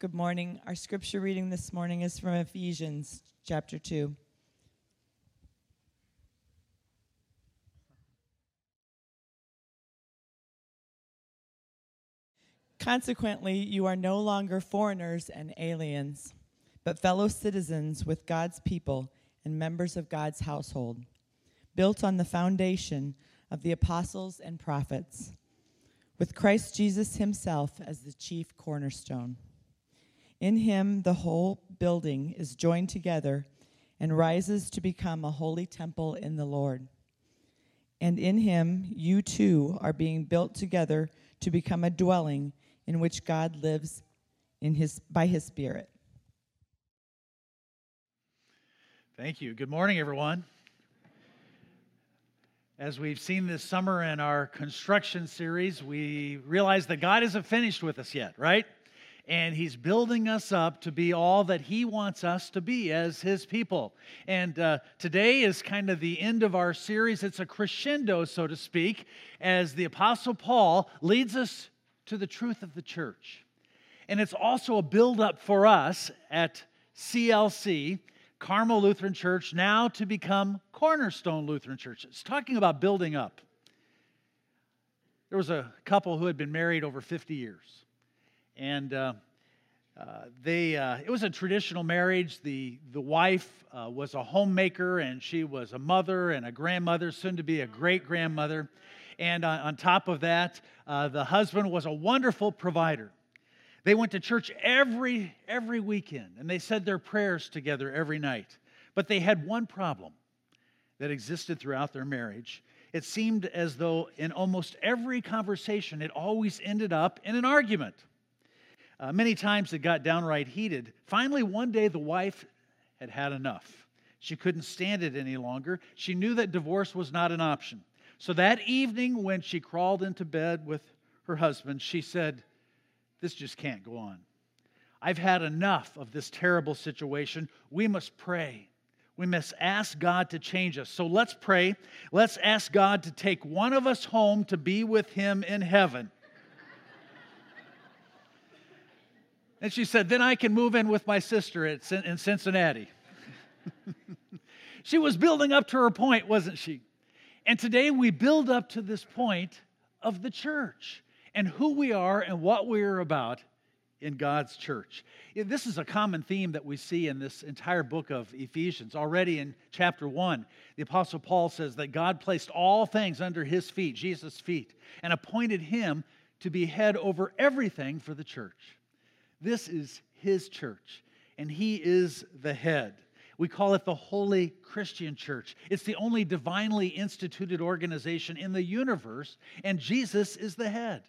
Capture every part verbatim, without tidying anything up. Good morning. Our scripture reading this morning is from Ephesians chapter two. Consequently, you are no longer foreigners and aliens, but fellow citizens with God's people and members of God's household, built on the foundation of the apostles and prophets, with Christ Jesus himself as the chief cornerstone. In him, the whole building is joined together and rises to become a holy temple in the Lord. And in him, you too are being built together to become a dwelling in which God lives in his by his Spirit. Thank you. Good morning, everyone. As we've seen this summer in our construction series, we realize that God isn't finished with us yet, right? And he's building us up to be all that he wants us to be as his people. And uh, today is kind of the end of our series. It's a crescendo, so to speak, as the Apostle Paul leads us to the truth of the church. And it's also a build-up for us at C L C, Carmel Lutheran Church, now to become Cornerstone Lutheran Church. It's talking about building up. There was a couple who had been married over fifty years. And uh, uh, they, uh, it was a traditional marriage. The, the wife uh, was a homemaker, and she was a mother and a grandmother, soon to be a great-grandmother. And uh, on top of that, uh, the husband was a wonderful provider. They went to church every, every weekend, and they said their prayers together every night. But they had one problem that existed throughout their marriage. It seemed as though in almost every conversation, it always ended up in an argument. Uh, many times it got downright heated. Finally, one day the wife had had enough. She couldn't stand it any longer. She knew that divorce was not an option. So that evening when she crawled into bed with her husband, she said, "This just can't go on. I've had enough of this terrible situation. We must pray. We must ask God to change us. So let's pray. Let's ask God to take one of us home to be with him in heaven." And she said, "Then I can move in with my sister in Cincinnati." She was building up to her point, wasn't she? And today we build up to this point of the church and who we are and what we are about in God's church. This is a common theme that we see in this entire book of Ephesians. Already in chapter one, the Apostle Paul says that God placed all things under his feet, Jesus' feet, and appointed him to be head over everything for the church. This is his church, and he is the head. We call it the Holy Christian Church. It's the only divinely instituted organization in the universe, and Jesus is the head.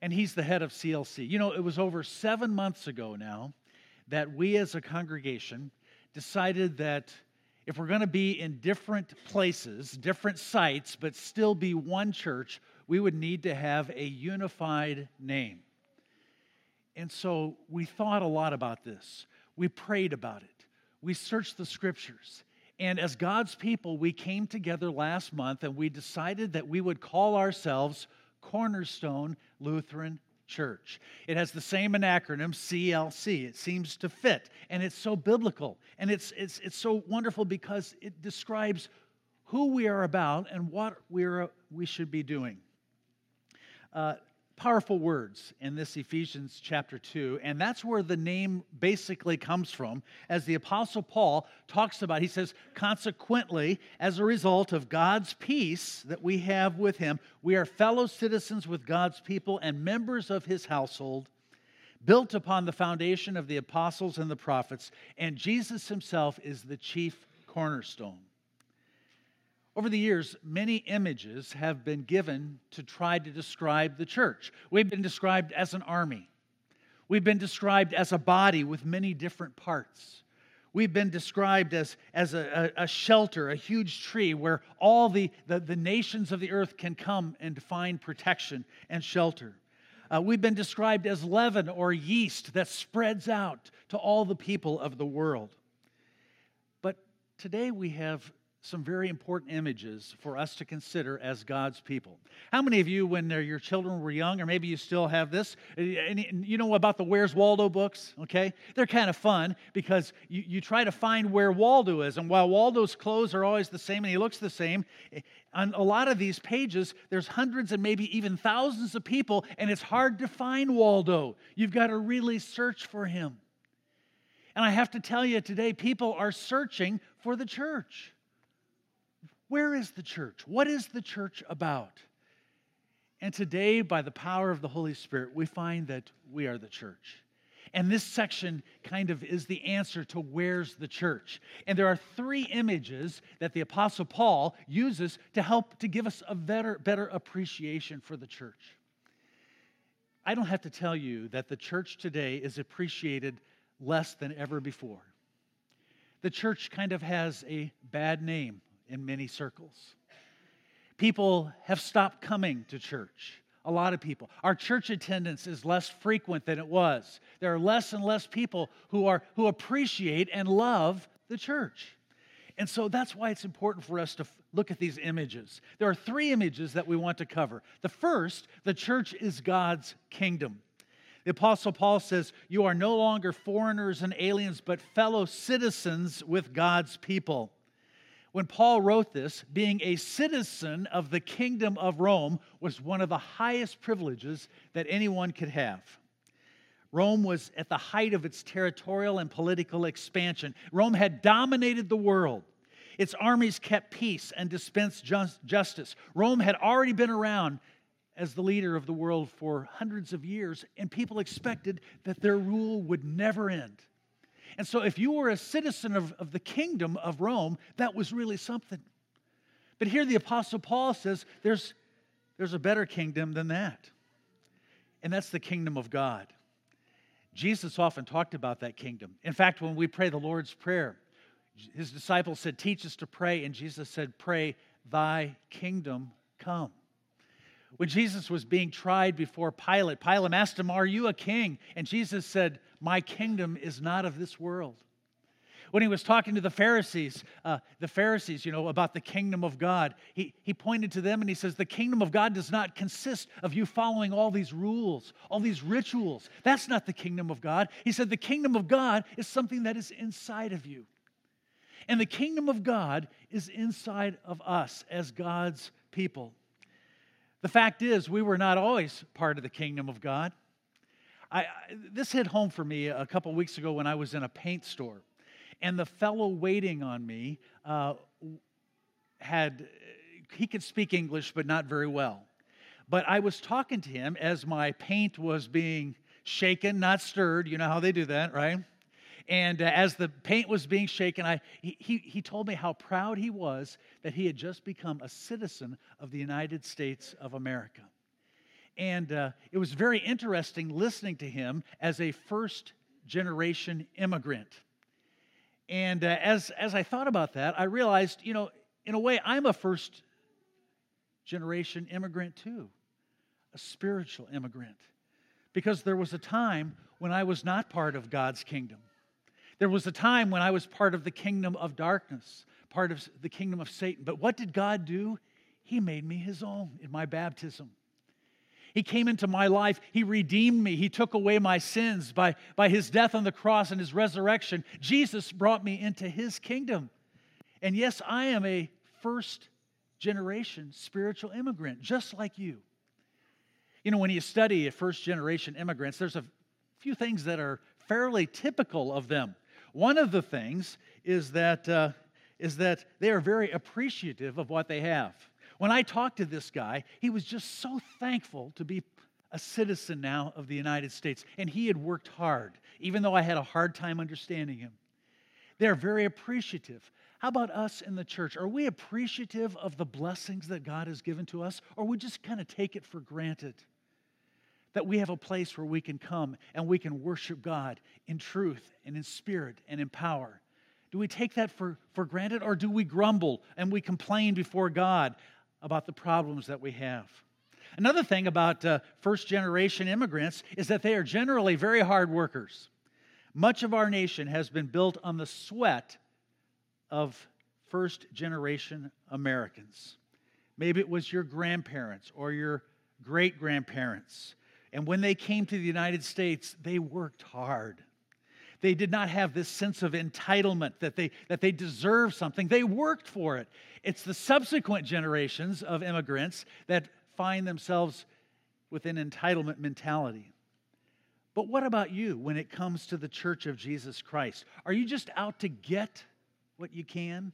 And he's the head of C L C. You know, it was over seven months ago now that we as a congregation decided that if we're going to be in different places, different sites, but still be one church, we would need to have a unified name. And so we thought a lot about this. We prayed about it. We searched the scriptures. And as God's people, we came together last month and we decided that we would call ourselves Cornerstone Lutheran Church. It has the same acronym, C L C. It seems to fit. And it's so biblical. And it's, it's, it's so wonderful because it describes who we are about and what we're, we should be doing. Uh, Powerful words in this Ephesians chapter two, and that's where the name basically comes from. As the Apostle Paul talks about, he says, consequently, as a result of God's peace that we have with him, we are fellow citizens with God's people and members of his household, built upon the foundation of the apostles and the prophets, and Jesus himself is the chief cornerstone. Over the years, many images have been given to try to describe the church. We've been described as an army. We've been described as a body with many different parts. We've been described as, as a, a shelter, a huge tree where all the, the, the nations of the earth can come and find protection and shelter. Uh, we've been described as leaven or yeast that spreads out to all the people of the world. But today we have some very important images for us to consider as God's people. How many of you, when your children were young, or maybe you still have this, and you know about the Where's Waldo books, okay? They're kind of fun because you, you try to find where Waldo is, and while Waldo's clothes are always the same and he looks the same, on a lot of these pages, there's hundreds and maybe even thousands of people, and it's hard to find Waldo. You've got to really search for him. And I have to tell you today, people are searching for the church. Where is the church? What is the church about? And today, by the power of the Holy Spirit, we find that we are the church. And this section kind of is the answer to where's the church. And there are three images that the Apostle Paul uses to help to give us a better, better appreciation for the church. I don't have to tell you that the church today is appreciated less than ever before. The church kind of has a bad name in many circles. People have stopped coming to church. A lot of people. Our church attendance is less frequent than it was. There are less and less people who are who appreciate and love the church. And so that's why it's important for us to look at these images. There are three images that we want to cover. The first, the church is God's kingdom. The Apostle Paul says, "You are no longer foreigners and aliens, but fellow citizens with God's people." When Paul wrote this, being a citizen of the kingdom of Rome was one of the highest privileges that anyone could have. Rome was at the height of its territorial and political expansion. Rome had dominated the world. Its armies kept peace and dispensed just, justice. Rome had already been around as the leader of the world for hundreds of years, and people expected that their rule would never end. And so if you were a citizen of, of the kingdom of Rome, that was really something. But here the Apostle Paul says there's, there's a better kingdom than that. And that's the kingdom of God. Jesus often talked about that kingdom. In fact, when we pray the Lord's Prayer, his disciples said, "Teach us to pray." And Jesus said, "Pray, thy kingdom come." When Jesus was being tried before Pilate, Pilate asked him, "Are you a king?" And Jesus said, "My kingdom is not of this world." When he was talking to the Pharisees, uh, the Pharisees, you know, about the kingdom of God, he, he pointed to them and he says, "The kingdom of God does not consist of you following all these rules, all these rituals. That's not the kingdom of God." He said, "The kingdom of God is something that is inside of you." And the kingdom of God is inside of us as God's people. The fact is, we were not always part of the kingdom of God. I, I, this hit home for me a couple weeks ago when I was in a paint store, and the fellow waiting on me uh, had, he could speak English, but not very well. But I was talking to him as my paint was being shaken, not stirred. You know how they do that, right? And uh, as the paint was being shaken, I, he, he, he told me how proud he was that he had just become a citizen of the United States of America. And uh, it was very interesting listening to him as a first-generation immigrant. And uh, as, as I thought about that, I realized, you know, in a way, I'm a first-generation immigrant too, a spiritual immigrant, because there was a time when I was not part of God's kingdom. There was a time when I was part of the kingdom of darkness, part of the kingdom of Satan. But what did God do? He made me his own in my baptism. He came into my life. He redeemed me. He took away my sins by, by his death on the cross and his resurrection. Jesus brought me into his kingdom. And yes, I am a first-generation spiritual immigrant, just like you. You know, when you study first-generation immigrants, there's a few things that are fairly typical of them. One of the things is that, uh, is that they are very appreciative of what they have. When I talked to this guy, he was just so thankful to be a citizen now of the United States. And he had worked hard, even though I had a hard time understanding him. They're very appreciative. How about us in the church? Are we appreciative of the blessings that God has given to us, or we just kind of take it for granted that we have a place where we can come and we can worship God in truth and in spirit and in power? Do we take that for, for granted, or do we grumble and we complain before God about the problems that we have? Another thing about uh, first-generation immigrants is that they are generally very hard workers. Much of our nation has been built on the sweat of first-generation Americans. Maybe it was your grandparents or your great-grandparents. And when they came to the United States, they worked hard. They did not have this sense of entitlement that they, that they deserve something. They worked for it. It's the subsequent generations of immigrants that find themselves with an entitlement mentality. But what about you when it comes to the Church of Jesus Christ? Are you just out to get what you can?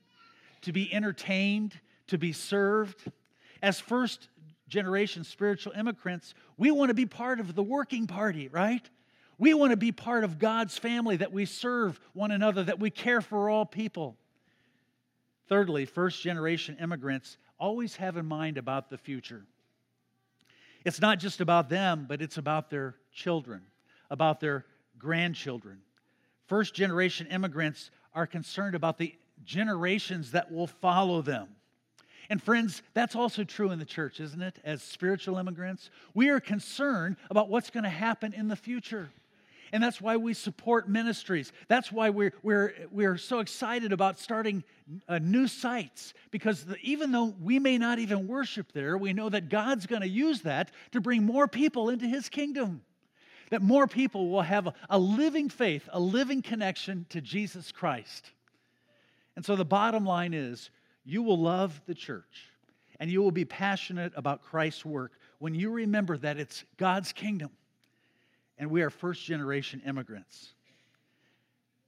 To be entertained? To be served? As first-generation spiritual immigrants, we want to be part of the working party, right? We want to be part of God's family, that we serve one another, that we care for all people. Thirdly, first-generation immigrants always have in mind about the future. It's not just about them, but it's about their children, about their grandchildren. First-generation immigrants are concerned about the generations that will follow them. And friends, that's also true in the church, isn't it? As spiritual immigrants, we are concerned about what's going to happen in the future. And that's why we support ministries. That's why we're, we're, we're so excited about starting uh, new sites, because the, even though we may not even worship there, we know that God's going to use that to bring more people into His kingdom, that more people will have a, a living faith, a living connection to Jesus Christ. And so the bottom line is, you will love the church, and you will be passionate about Christ's work when you remember that it's God's kingdom, and we are first-generation immigrants.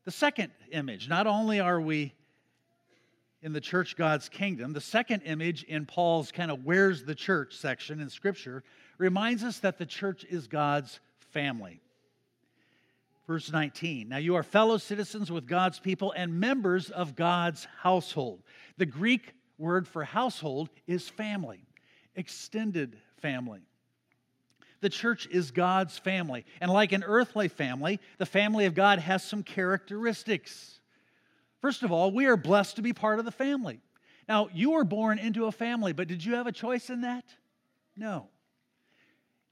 The second image, not only are we in the church God's kingdom, the second image in Paul's kind of where's the church section in Scripture reminds us that the church is God's family. Verse nineteen, now you are fellow citizens with God's people and members of God's household. The Greek word for household is family, extended family. The church is God's family. And like an earthly family, the family of God has some characteristics. First of all, we are blessed to be part of the family. Now, you were born into a family, but did you have a choice in that? No.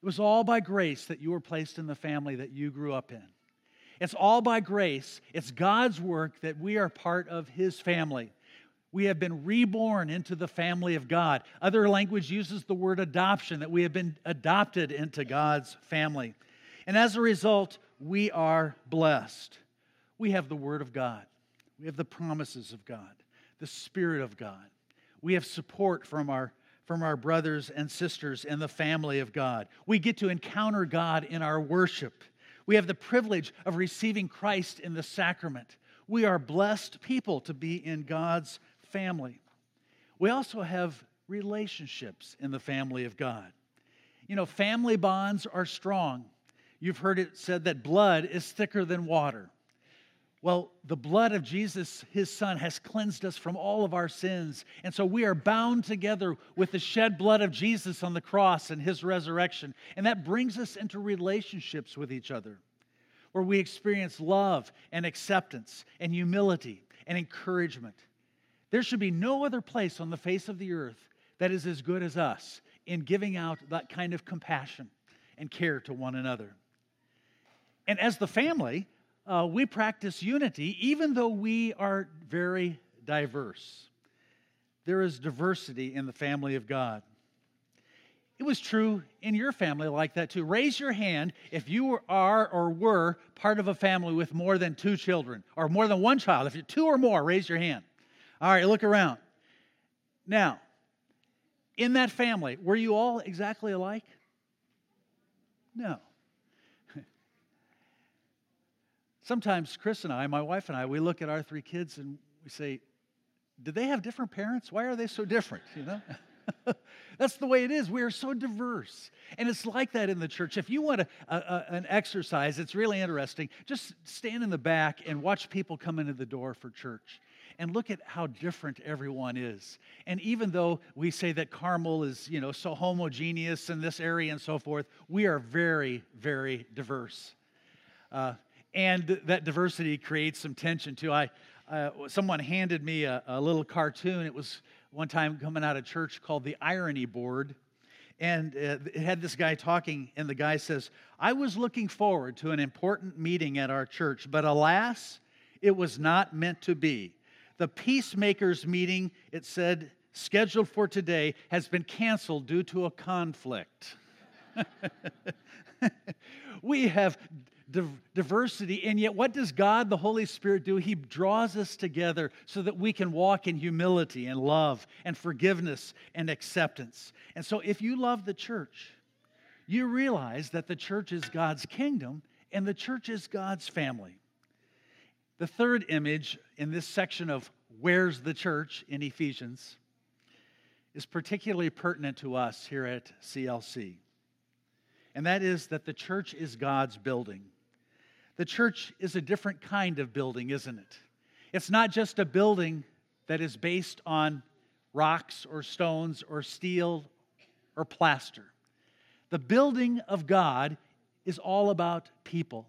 It was all by grace that you were placed in the family that you grew up in. It's all by grace. It's God's work that we are part of His family. We have been reborn into the family of God. Other language uses the word adoption, that we have been adopted into God's family. And as a result, we are blessed. We have the Word of God. We have the promises of God, the Spirit of God. We have support from our from our brothers and sisters in the family of God. We get to encounter God in our worship. We have the privilege of receiving Christ in the sacrament. We are blessed people to be in God's family. We also have relationships in the family of God. You know, family bonds are strong. You've heard it said that blood is thicker than water. Well, the blood of Jesus, His Son, has cleansed us from all of our sins. And so we are bound together with the shed blood of Jesus on the cross and His resurrection. And that brings us into relationships with each other, where we experience love and acceptance and humility and encouragement. There should be no other place on the face of the earth that is as good as us in giving out that kind of compassion and care to one another. And as the family, Uh, we practice unity even though we are very diverse. There is diversity in the family of God. It was true in your family like that too. Raise your hand if you are or were part of a family with more than two children or more than one child. If you're two or more, raise your hand. All right, look around. Now, in that family, were you all exactly alike? No. Sometimes Chris and I, my wife and I, we look at our three kids and we say, did they have different parents? Why are they so different, you know? That's the way it is. We are so diverse. And it's like that in the church. If you want a, a, a, an exercise, it's really interesting. Just stand in the back and watch people come into the door for church. And look at how different everyone is. And even though we say that Carmel is, you know, so homogeneous in this area and so forth, we are very, very diverse. Uh And that diversity creates some tension, too. I, uh, someone handed me a, a little cartoon. It was one time coming out of church called The Irony Board. And uh, it had this guy talking, and the guy says, I was looking forward to an important meeting at our church, but alas, it was not meant to be. The peacemakers meeting, it said, scheduled for today, has been canceled due to a conflict. We have diversity, and yet what does God, the Holy Spirit, do? He draws us together so that we can walk in humility and love and forgiveness and acceptance. And so if you love the church, you realize that the church is God's kingdom and the church is God's family. The third image in this section of Where's the Church in Ephesians is particularly pertinent to us here at C L C, and that is that the church is God's building. The church is a different kind of building, isn't it? It's not just a building that is based on rocks or stones or steel or plaster. The building of God is all about people.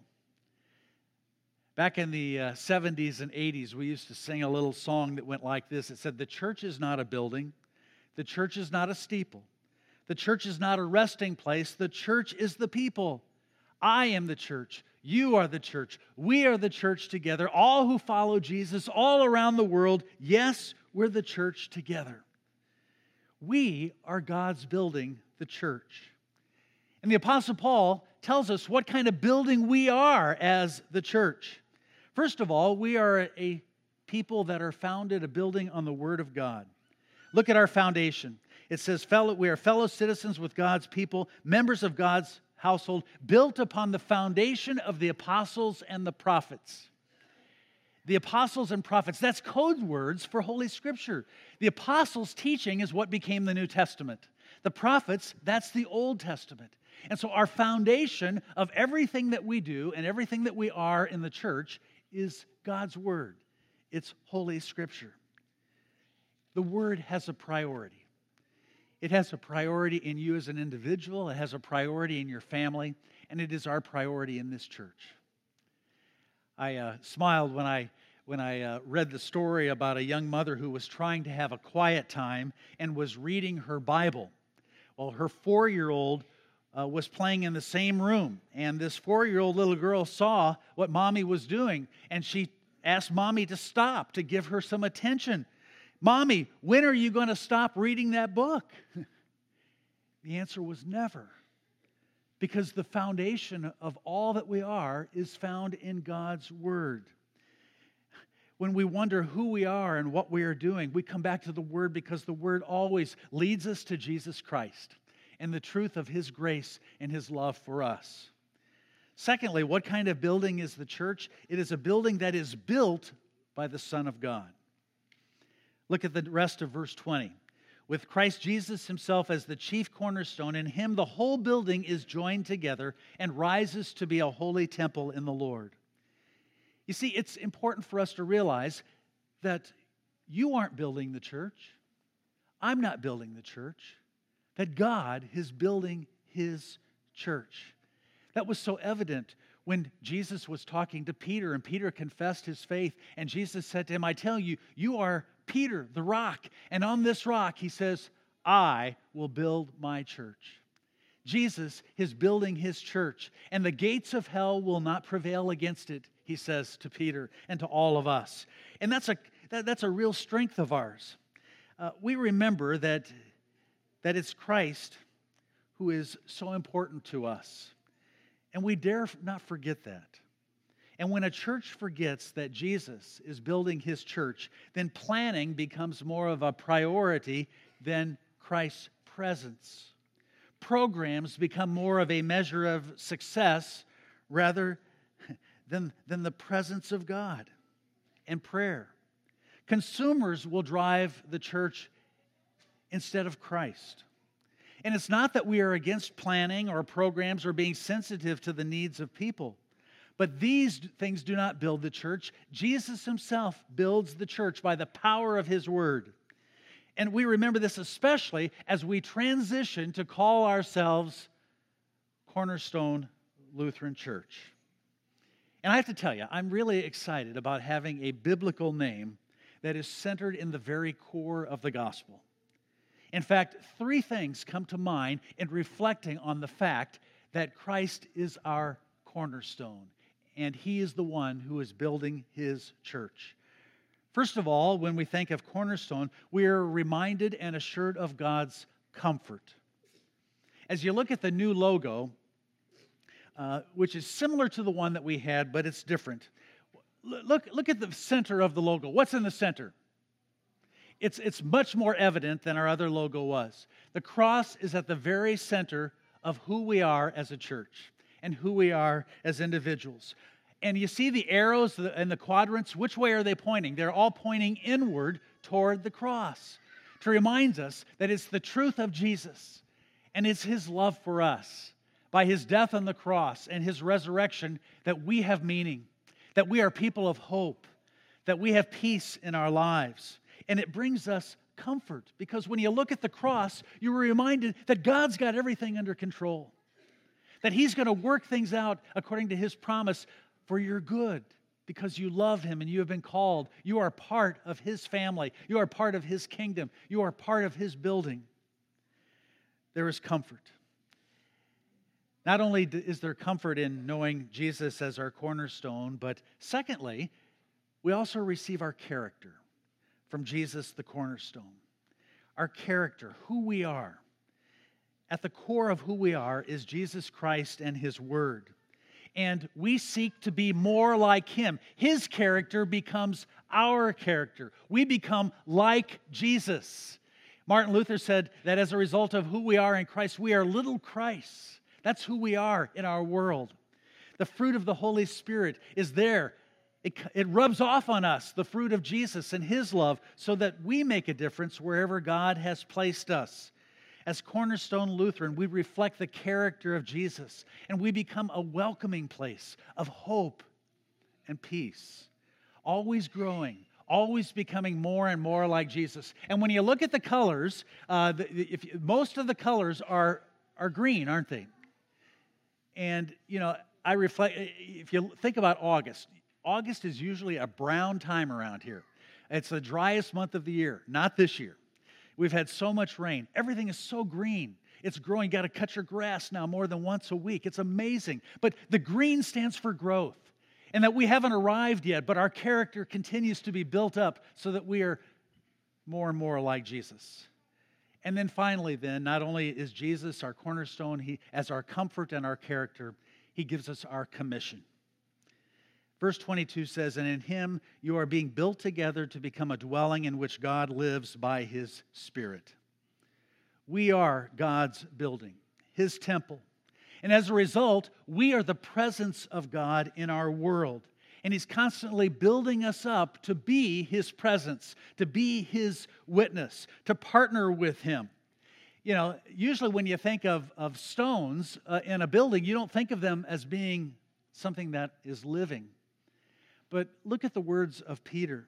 Back in the uh, seventies and eighties, we used to sing a little song that went like this. It said, the church is not a building. The church is not a steeple. The church is not a resting place. The church is the people. I am the church. You are the church. We are the church together. All who follow Jesus all around the world, yes, we're the church together. We are God's building, the church. And the Apostle Paul tells us what kind of building we are as the church. First of all, we are a people that are founded, a building on the Word of God. Look at our foundation. It says, "Fellow, we are fellow citizens with God's people, members of God's household, built upon the foundation of the apostles and the prophets." The apostles and prophets, that's code words for Holy Scripture. The apostles' teaching is what became the New Testament. The prophets, that's the Old Testament. And so our foundation of everything that we do and everything that we are in the church is God's Word. It's Holy Scripture. The Word has a priority. It has a priority in you as an individual. It has a priority in your family. And it is our priority in this church. I uh, smiled when I when I uh, read the story about a young mother who was trying to have a quiet time and was reading her Bible. Well, her four-year-old uh, was playing in the same room. And this four-year-old little girl saw what Mommy was doing. And she asked Mommy to stop, to give her some attention. Mommy, when are you going to stop reading that book? The answer was never, because the foundation of all that we are is found in God's Word. When we wonder who we are and what we are doing, we come back to the Word, because the Word always leads us to Jesus Christ and the truth of His grace and His love for us. Secondly, what kind of building is the church? It is a building that is built by the Son of God. Look at the rest of verse twenty. With Christ Jesus Himself as the chief cornerstone, in Him the whole building is joined together and rises to be a holy temple in the Lord. You see, it's important for us to realize that you aren't building the church. I'm not building the church. That God is building His church. That was so evident when Jesus was talking to Peter, and Peter confessed his faith, and Jesus said to him, I tell you, you are Peter, the rock. And on this rock, He says, I will build my church. Jesus is building His church, and the gates of hell will not prevail against it, He says to Peter and to all of us. And that's a, that, that's a real strength of ours. Uh, we remember that, that it's Christ who is so important to us, and we dare not forget that. And when a church forgets that Jesus is building His church, then planning becomes more of a priority than Christ's presence. Programs become more of a measure of success rather than, than the presence of God and prayer. Consumers will drive the church instead of Christ. And it's not that we are against planning or programs or being sensitive to the needs of people. But these things do not build the church. Jesus Himself builds the church by the power of His Word. And we remember this especially as we transition to call ourselves Cornerstone Lutheran Church. And I have to tell you, I'm really excited about having a biblical name that is centered in the very core of the gospel. In fact, three things come to mind in reflecting on the fact that Christ is our cornerstone. And He is the one who is building His church. First of all, when we think of Cornerstone, we are reminded and assured of God's comfort. As you look at the new logo, uh, which is similar to the one that we had, but it's different. Look, look at the center of the logo. What's in the center? It's, it's much more evident than our other logo was. The cross is at the very center of who we are as a church and who we are as individuals. And you see the arrows and the quadrants, which way are they pointing? They're all pointing inward toward the cross to remind us that it's the truth of Jesus and it's His love for us by His death on the cross and His resurrection that we have meaning, that we are people of hope, that we have peace in our lives. And it brings us comfort because when you look at the cross, you were reminded that God's got everything under control, that He's going to work things out according to His promise for your good because you love Him and you have been called. You are part of His family. You are part of His kingdom. You are part of His building. There is comfort. Not only is there comfort in knowing Jesus as our cornerstone, but secondly, we also receive our character from Jesus, the cornerstone. Our character, who we are. At the core of who we are is Jesus Christ and His Word. And we seek to be more like Him. His character becomes our character. We become like Jesus. Martin Luther said that as a result of who we are in Christ, we are little Christs. That's who we are in our world. The fruit of the Holy Spirit is there. It, it rubs off on us, the fruit of Jesus and His love, so that we make a difference wherever God has placed us. As Cornerstone Lutheran, we reflect the character of Jesus, and we become a welcoming place of hope and peace, always growing, always becoming more and more like Jesus. And when you look at the colors, uh, the, if you, most of the colors are, are green, aren't they? And, you know, I reflect, if you think about August, August is usually a brown time around here. It's the driest month of the year. Not this year. We've had so much rain. Everything is so green. It's growing. You've got to cut your grass now more than once a week. It's amazing. But the green stands for growth and that we haven't arrived yet, but our character continues to be built up so that we are more and more like Jesus. And then finally, then, not only is Jesus our cornerstone, He as our comfort and our character, He gives us our commission. Verse twenty-two says, "And in Him you are being built together to become a dwelling in which God lives by His Spirit." We are God's building, His temple. And as a result, we are the presence of God in our world. And He's constantly building us up to be His presence, to be His witness, to partner with Him. You know, usually when you think of, of stones uh, in a building, you don't think of them as being something that is living. But look at the words of Peter.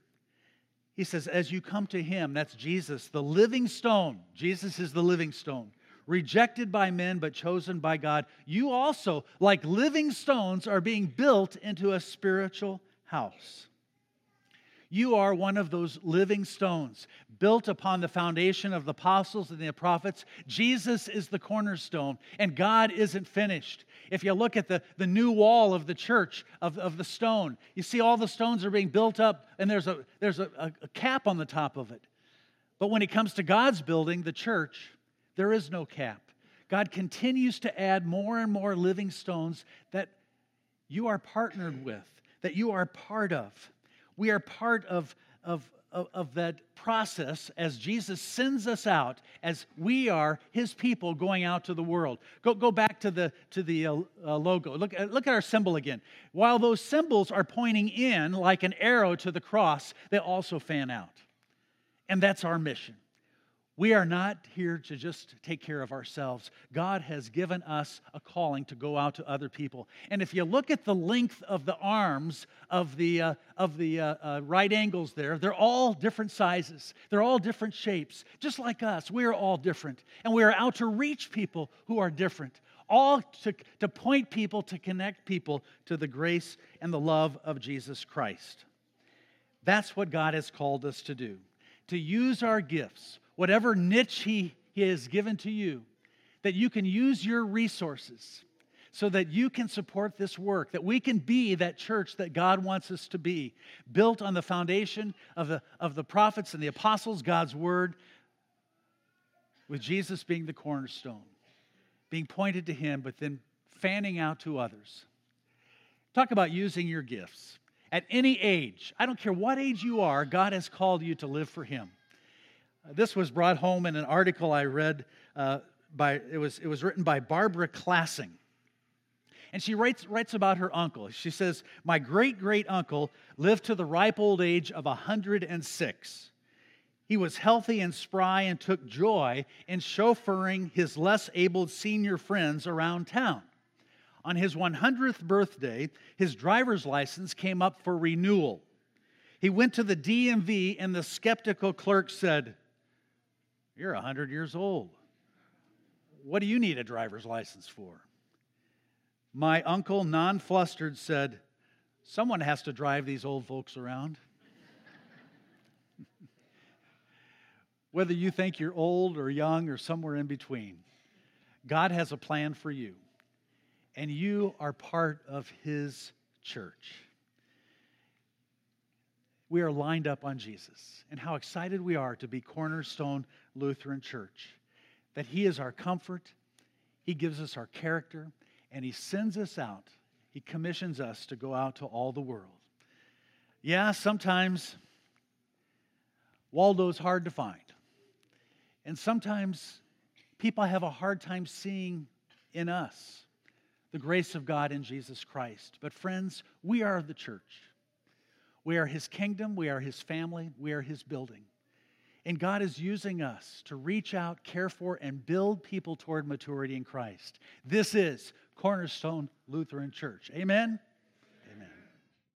He says, as you come to Him, that's Jesus, the living stone. Jesus is the living stone, rejected by men but chosen by God. You also, like living stones, are being built into a spiritual house. You are one of those living stones built upon the foundation of the apostles and the prophets. Jesus is the cornerstone, and God isn't finished. If you look at the, the new wall of the church, of, of the stone, you see all the stones are being built up, and there's, a, there's a, a cap on the top of it. But when it comes to God's building, the church, there is no cap. God continues to add more and more living stones that you are partnered with, that you are part of. We are part of, of, of, of that process as Jesus sends us out, as we are His people going out to the world. Go, go back to the, to the uh, uh, logo. Look, look at our symbol again. While those symbols are pointing in like an arrow to the cross, they also fan out. And that's our mission. We are not here to just take care of ourselves. God has given us a calling to go out to other people. And if you look at the length of the arms of the uh, of the uh, uh, right angles there, they're all different sizes. They're all different shapes. Just like us, we are all different. And we are out to reach people who are different, all to, to point people, to connect people to the grace and the love of Jesus Christ. That's what God has called us to do, to use our gifts, whatever niche he, he has given to you, that you can use your resources so that you can support this work, that we can be that church that God wants us to be, built on the foundation of the, of the prophets and the apostles, God's word, with Jesus being the cornerstone, being pointed to him, but then fanning out to others. Talk about using your gifts. At any age, I don't care what age you are, God has called you to live for him. This was brought home in an article I read uh, by, it was, it was written by Barbara Classing. And she writes, writes about her uncle. She says, my great-great-uncle lived to the ripe old age of one hundred six. He was healthy and spry and took joy in chauffeuring his less able senior friends around town. On his one hundredth birthday, his driver's license came up for renewal. He went to the D M V, and the skeptical clerk said, "You're one hundred years old. What do you need a driver's license for?" My uncle, non-flustered, said, "Someone has to drive these old folks around." Whether you think you're old or young or somewhere in between, God has a plan for you, and you are part of his church. We are lined up on Jesus, and how excited we are to be Cornerstone Lutheran Church, that he is our comfort, he gives us our character, and he sends us out. He commissions us to go out to all the world. Yeah, sometimes Waldo's hard to find, and sometimes people have a hard time seeing in us the grace of God in Jesus Christ. But friends, we are the church. We are his kingdom, we are his family, we are his building. And God is using us to reach out, care for, and build people toward maturity in Christ. This is Cornerstone Lutheran Church. Amen?